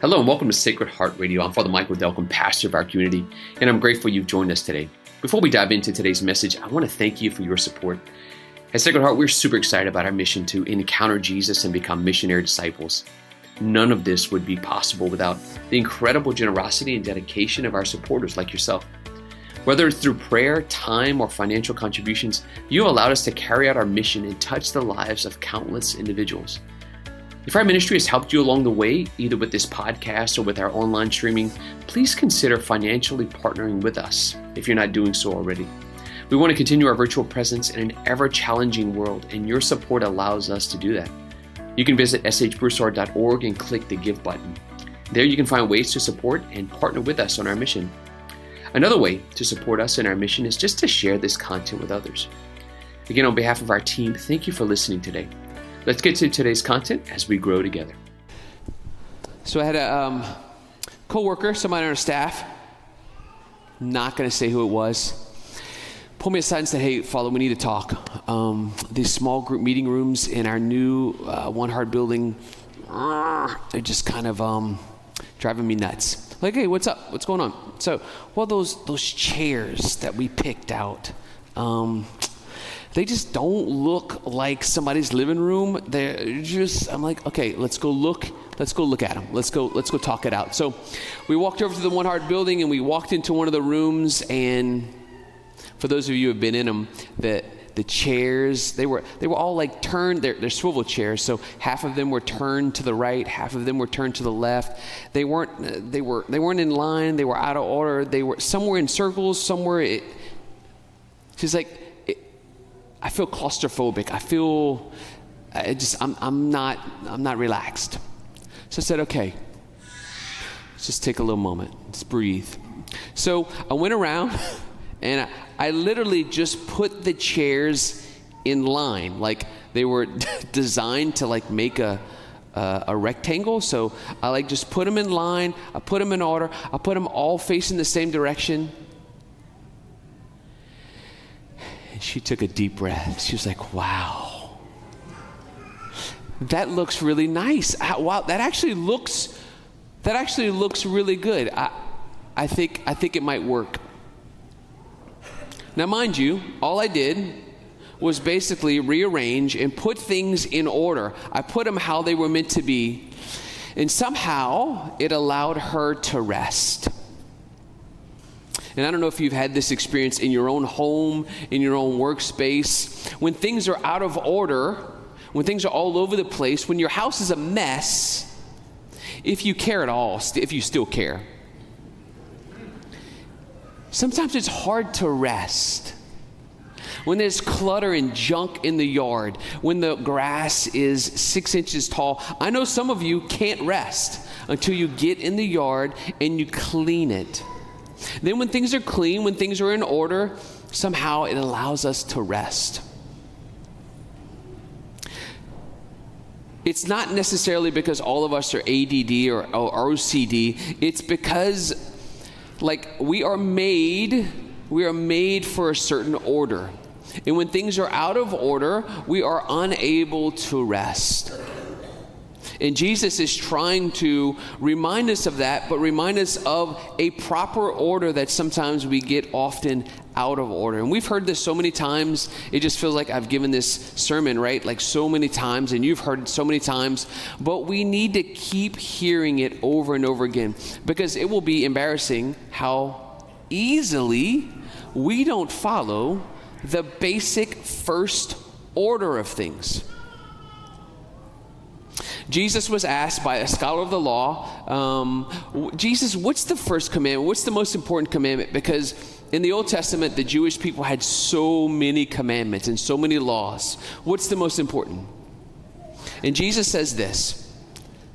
Hello and welcome to Sacred Heart Radio. I'm Fr. Michael Delcambre, pastor of our community, and I'm grateful you've joined us today. Before we dive into today's message, I want to thank you for your support. At Sacred Heart, we're super excited about our mission to encounter Jesus and become missionary disciples. None of this would be possible without the incredible generosity and dedication of our supporters like yourself. Whether it's through prayer, time, or financial contributions, you allowed us to carry out our mission and touch the lives of countless individuals. If our ministry has helped you along the way, either with this podcast or with our online streaming, please consider financially partnering with us if you're not doing so already. We want to continue our virtual presence in an ever-challenging world, and your support allows us to do that. You can visit shbroussard.org and click the Give button. There you can find ways to support and partner with us on our mission. Another way to support us in our mission is just to share this content with others. Again, on behalf of our team, thank you for listening today. Let's get to today's content as we grow together. So I had a co-worker, somebody on our staff, not going to say who it was, pulled me aside and said, "Hey, Father, we need to talk. These small group meeting rooms in our new One Heart Building, they're just kind of driving me nuts." Like, "Hey, what's up? What's going on?" "So, well, those chairs that we picked out, they just don't look like somebody's living room. They're just," I'm like, "Okay, let's go look at them. Let's go talk it out." So we walked over to the One Heart Building and we walked into one of the rooms, and for those of you who have been in them, the chairs, they were all like turned, they're swivel chairs, so half of them were turned to the right, half of them were turned to the left. They weren't in line, they were out of order, they were somewhere in circles, somewhere it, she's like, "I feel claustrophobic. I'm not relaxed." So I said, "Okay, let's just take a little moment. Let's breathe." So I went around and I literally just put the chairs in line. Like they were designed to like make a rectangle. So I like just put them in line. I put them in order. I put them all facing the same direction. She took a deep breath. She was like, "Wow, that looks really nice. Wow, that actually looks really good. I think it might work." Now, mind you, all I did was basically rearrange and put things in order. I put them how they were meant to be, and somehow it allowed her to rest. And I don't know if you've had this experience in your own home, in your own workspace. When things are out of order, when things are all over the place, when your house is a mess, if you care at all, if you still care, sometimes it's hard to rest. When there's clutter and junk in the yard, when the grass is 6 inches tall, I know some of you can't rest until you get in the yard and you clean it. Then when things are clean, when things are in order, somehow it allows us to rest. It's not necessarily because all of us are ADD or OCD. It's because, like, we are made for a certain order. And when things are out of order, we are unable to rest. And Jesus is trying to remind us of that, but remind us of a proper order that sometimes we get often out of order. And we've heard this so many times, it just feels like I've given this sermon, right? Like so many times, and you've heard it so many times, but we need to keep hearing it over and over again, because it will be embarrassing how easily we don't follow the basic first order of things. Jesus was asked by a scholar of the law, Jesus, what's the first commandment? What's the most important commandment? Because in the Old Testament, the Jewish people had so many commandments and so many laws. What's the most important? And Jesus says this,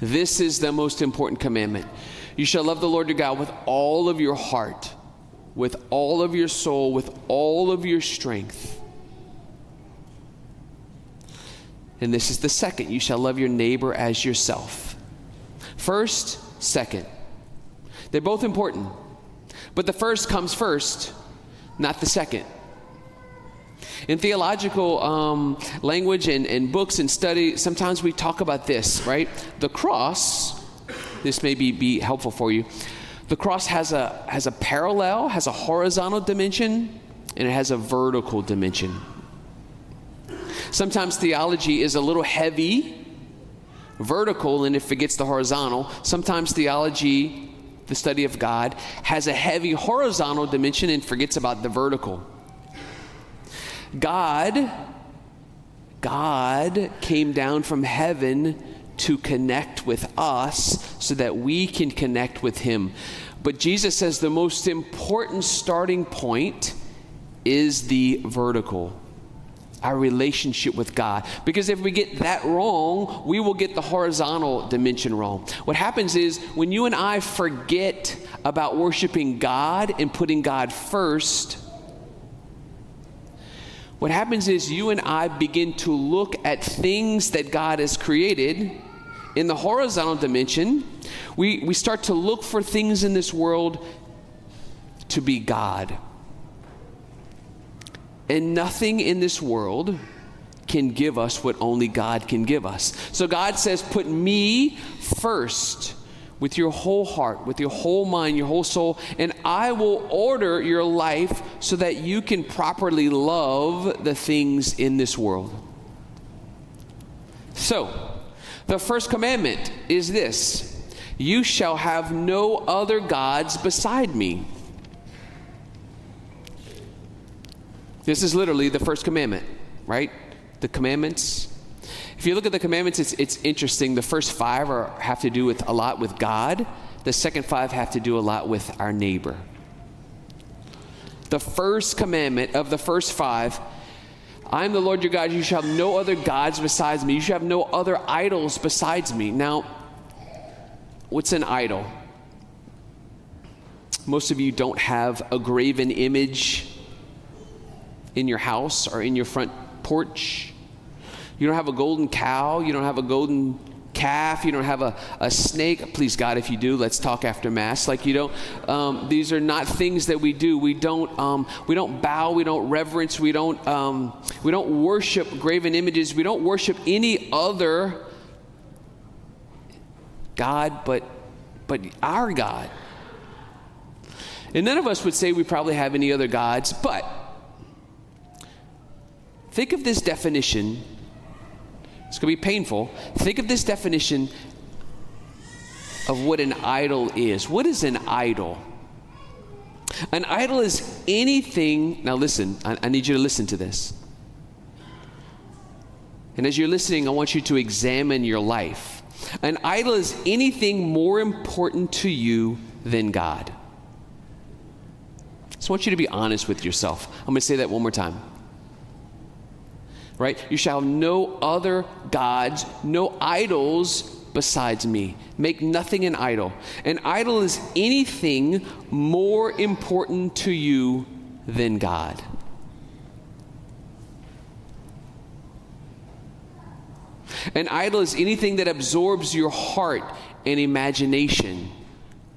"This is the most important commandment. You shall love the Lord your God with all of your heart, with all of your soul, with all of your strength. And this is the second. You shall love your neighbor as yourself." First, second. They're both important. But the first comes first, not the second. In theological language and books and study, sometimes we talk about this, right? The cross this may be helpful for you. The cross has a parallel, has a horizontal dimension, and it has a vertical dimension. Sometimes theology is a little heavy, vertical, and it forgets the horizontal. Sometimes theology, the study of God, has a heavy horizontal dimension and forgets about the vertical. God came down from heaven to connect with us so that we can connect with him. But Jesus says the most important starting point is the vertical, our relationship with God. Because if we get that wrong, we will get the horizontal dimension wrong. What happens is when you and I forget about worshiping God and putting God first, what happens is you and I begin to look at things that God has created in the horizontal dimension. We start to look for things in this world to be God. And nothing in this world can give us what only God can give us. So God says, put me first with your whole heart, with your whole mind, your whole soul, and I will order your life so that you can properly love the things in this world. So, the first commandment is this: you shall have no other gods beside me. This is literally the first commandment, right? The commandments. If you look at the commandments, it's interesting. The first five have to do with a lot with God. The second five have to do a lot with our neighbor. The first commandment of the first five, I am the Lord your God. You shall have no other gods besides me. You shall have no other idols besides me. Now, what's an idol? Most of you don't have a graven image in your house or in your front porch. You don't have a golden cow. You don't have a golden calf. You don't have a snake. Please, God, if you do, let's talk after Mass. Like, you don't. These are not things that we do. We don't bow. We don't reverence. We don't worship graven images. We don't worship any other God but our God. And none of us would say we probably have any other gods. But think of this definition. It's going to be painful. Think of this definition of what an idol is. What is an idol? An idol is anything. Now listen, I need you to listen to this. And as you're listening, I want you to examine your life. An idol is anything more important to you than God. I just want you to be honest with yourself. I'm going to say that one more time. Right? You shall have no other gods, no idols besides me. Make nothing an idol. An idol is anything more important to you than God. An idol is anything that absorbs your heart and imagination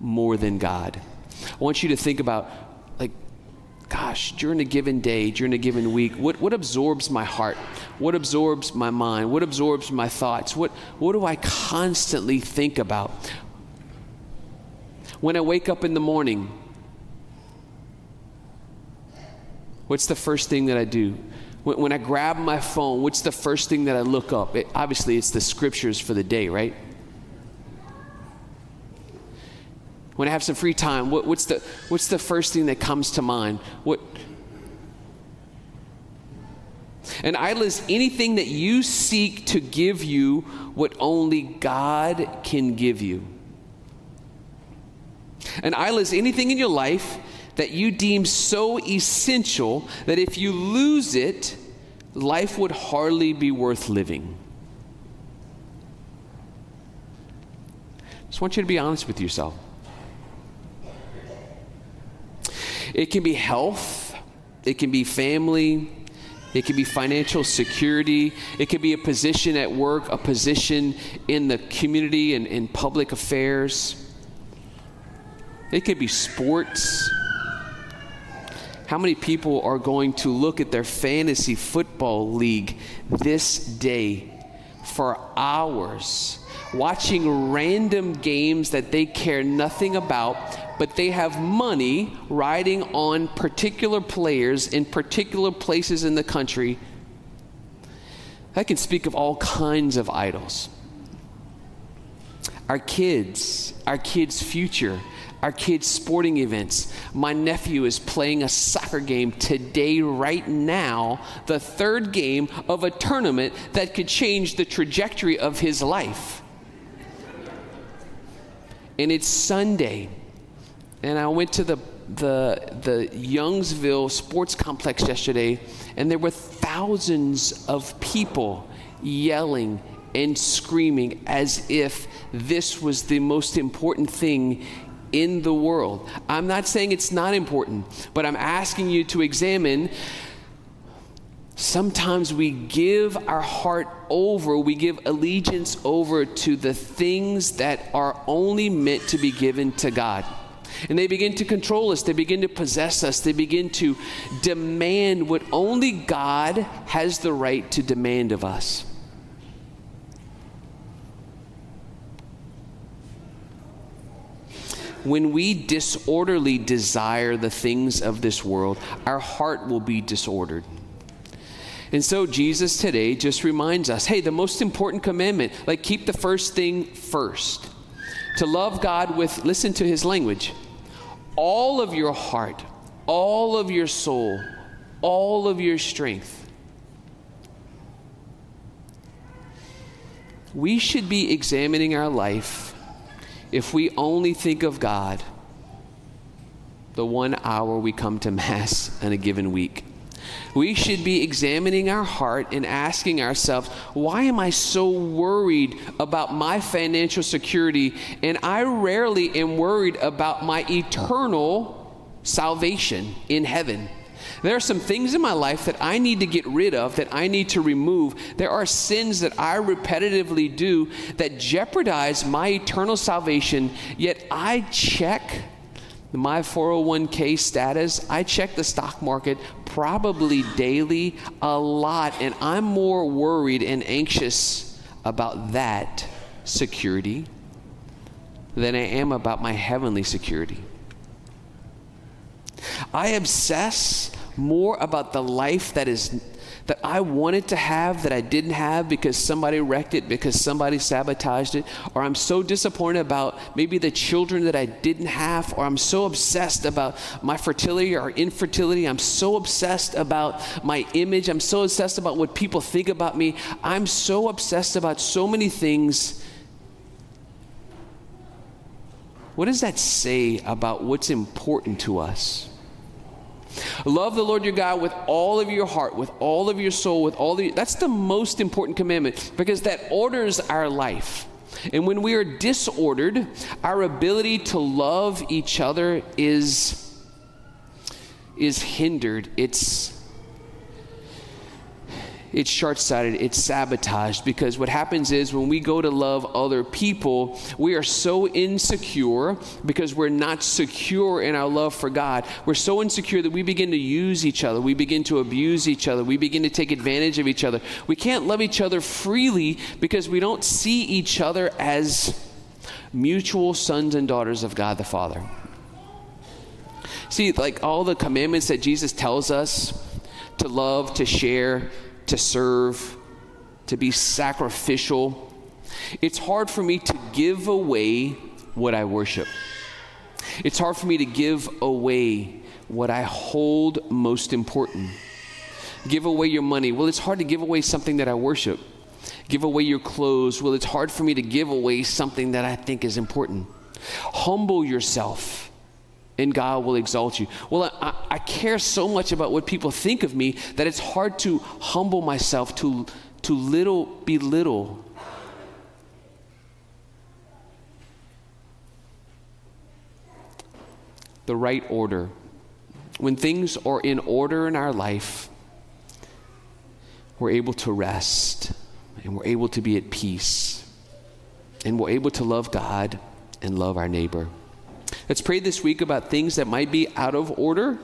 more than God. I want you to think about, gosh, during a given day, during a given week, what absorbs my heart? What absorbs my mind? What absorbs my thoughts? What do I constantly think about? When I wake up in the morning, what's the first thing that I do? When I grab my phone, what's the first thing that I look up? Obviously, it's the scriptures for the day, right? When I have some free time, what's the first thing that comes to mind? An idol is anything that you seek to give you what only God can give you. An idol is anything in your life that you deem so essential that if you lose it, life would hardly be worth living. I just want you to be honest with yourself. It can be health, it can be family, it can be financial security, it can be a position at work, a position in the community and in public affairs. It could be sports. How many people are going to look at their fantasy football league this day for hours watching random games that they care nothing about, but they have money riding on particular players in particular places in the country. I can speak of all kinds of idols. Our kids' future, our kids' sporting events. My nephew is playing a soccer game today, right now, the third game of a tournament that could change the trajectory of his life. And it's Sunday, and I went to the Youngsville Sports Complex yesterday, and there were thousands of people yelling and screaming as if this was the most important thing in the world. I'm not saying it's not important, but I'm asking you to examine. Sometimes we give our heart over, we give allegiance over to the things that are only meant to be given to God. And they begin to control us, they begin to possess us, they begin to demand what only God has the right to demand of us. When we disorderly desire the things of this world, our heart will be disordered. And so Jesus today just reminds us, hey, the most important commandment, like keep the first thing first. To love God with, listen to his language, all of your heart, all of your soul, all of your strength. We should be examining our life if we only think of God the 1 hour we come to Mass in a given week. We should be examining our heart and asking ourselves, why am I so worried about my financial security? And I rarely am worried about my eternal salvation in heaven. There are some things in my life that I need to get rid of, that I need to remove. There are sins that I repetitively do that jeopardize my eternal salvation, yet I check my 401k status, I check the stock market probably daily a lot, and I'm more worried and anxious about that security than I am about my heavenly security. I obsess more about the life that I wanted to have that I didn't have because somebody wrecked it, because somebody sabotaged it, or I'm so disappointed about maybe the children that I didn't have, or I'm so obsessed about my fertility or infertility. I'm so obsessed about my image. I'm so obsessed about what people think about me. I'm so obsessed about so many things. What does that say about what's important to us? Love the Lord your God with all of your heart, with all of your soul, with all the... That's the most important commandment, because that orders our life. And when we are disordered, our ability to love each other is hindered. It's short-sighted, it's sabotaged, because what happens is when we go to love other people, we are so insecure because we're not secure in our love for God. We're so insecure that we begin to use each other, we begin to abuse each other, we begin to take advantage of each other. We can't love each other freely because we don't see each other as mutual sons and daughters of God the Father. See, like all the commandments that Jesus tells us to love, to share, to serve, to be sacrificial. It's hard for me to give away what I worship. It's hard for me to give away what I hold most important. Give away your money. Well, it's hard to give away something that I worship. Give away your clothes. Well, it's hard for me to give away something that I think is important. Humble yourself, and God will exalt you. Well, I care so much about what people think of me that it's hard to humble myself, to belittle. The right order. When things are in order in our life, we're able to rest, and we're able to be at peace, and we're able to love God and love our neighbor. Let's pray this week about things that might be out of order.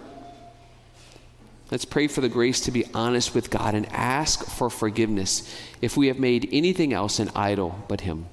Let's pray for the grace to be honest with God and ask for forgiveness if we have made anything else an idol but Him.